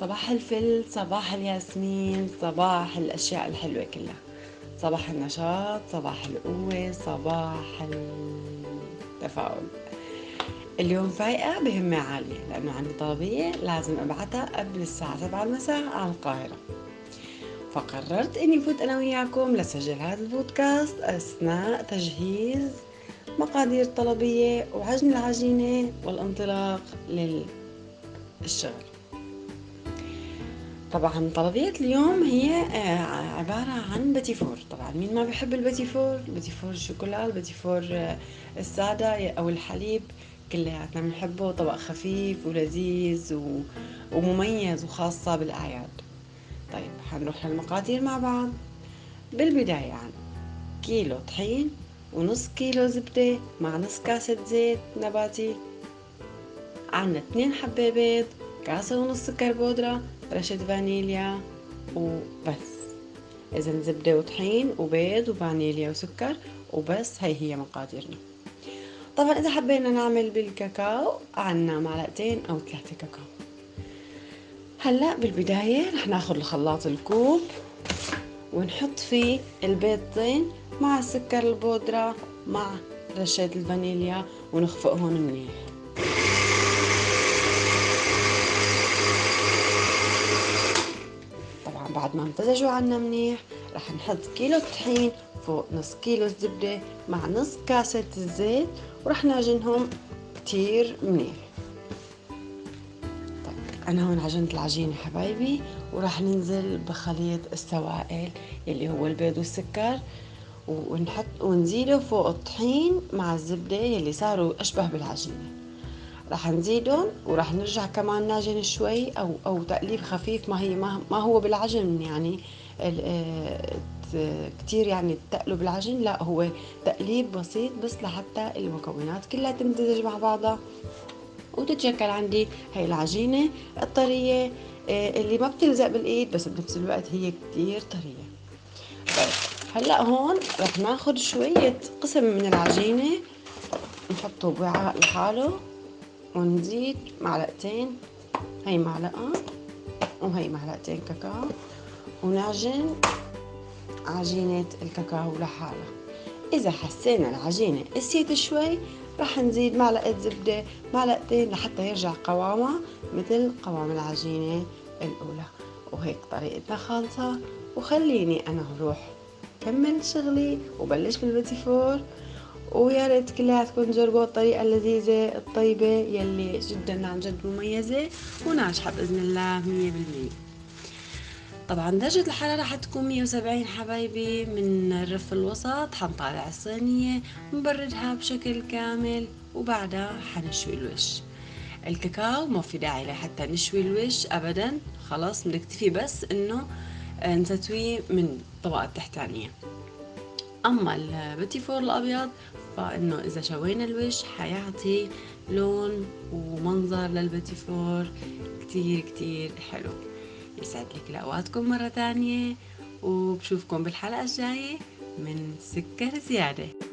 صباح الفل، صباح الياسمين، صباح الأشياء الحلوة كلها، صباح النشاط، صباح القوة، صباح التفاؤل. اليوم فايقة بهمة عالية لأنه عندي طلبية لازم أبعتها قبل الساعة 7 مساء على القاهرة، فقررت إني فوت أنا وياكم لسجل هذا البودكاست أثناء تجهيز مقادير الطلبية وعجن العجينة والانطلاق للشغل. طبعا طلبية اليوم هي عبارة عن بيتفور. طبعا مين ما بيحب البيتفور؟ بيتفور الشوكولا، البيتفور السادة أو الحليب، كلياتنا بنحبه، طبق خفيف ولذيذ ومميز وخاصة بالأعياد. طيب هنروح للمقادير مع بعض. بالبداية يعني 1 كيلو طحين ونص كيلو زبدة مع نص كاسة زيت نباتي، عنا 2 حبة بيض، 1.5 كاسة سكر بودرة، رشة فانيليا وبس. إذن زبدة وطحين وبيض وفانيليا وسكر وبس، هاي هي مقاديرنا. طبعا إذا حبينا نعمل بالكاكاو عنا 2 أو 3 معالق كاكاو. هلأ بالبداية رح ناخد الخلاط الكوب ونحط فيه البيضتين مع السكر البودرة مع رشة الفانيليا ونخفقهم منيح. بعد ما امتزجوا عنا منيح رح نحط 1 كيلو طحين فوق 0.5 كيلو زبدة مع 0.5 كاسة الزيت ورح نعجنهم كتير منيح. طيب انا هون عجنت العجينة حبايبي، ورح ننزل بخليط السوائل اللي هو البيض والسكر ونحط ونزيده فوق الطحين مع الزبدة اللي صاروا اشبه بالعجينة. رح نزيدهم ورح نرجع كمان نعجن شوي او تقليب خفيف، ما هو بالعجن يعني كتير، يعني تقلب بالعجن، لا هو تقليب بسيط بس لحتى المكونات كلها تمتزج مع بعضها وتتشكل عندي هاي العجينة الطرية اللي ما بتلزق بالايد بس بنفس الوقت هي كتير طرية. طيب هلا هون رح ناخد شوية قسم من العجينة نحطه بوعاء لحاله ونزيد 2 معالق، هاي 1 معلقة وهي 2 معالق كاكاو، ونعجن عجينة الكاكاو لحالها. إذا حسينا العجينة قسيت شوي رح نزيد 1 معلقة زبدة 2 معالق لحتى يرجع قوامها مثل قوام العجينة الأولى. وهيك طريقتنا خالصة، وخليني أنا هروح كمل شغلي وبلش بالبيتفور، ويا ريت كلياتكم تجربوا الطريقة اللذيذة الطيبة يلي جدا عن جد مميزة وناجحة بإذن الله 100%. طبعا درجة الحرارة حتكون 170 حبايبي، من الرف الوسط حنطالع الصينية نبردها بشكل كامل وبعدها حنشوي الوش. الكاكاو ما في داعي لحتى نشوي الوش أبدا، خلاص بنكتفي بس إنه نستويه من الطبقة التحتانية. أما البيتفور الأبيض فإنه إذا شوينا الوش حيعطي لون ومنظر للبيتفور كتير كتير حلو. يسعد لك لأوقاتكم مرة تانية، وبشوفكم بالحلقة الجاية من سكر زيادة.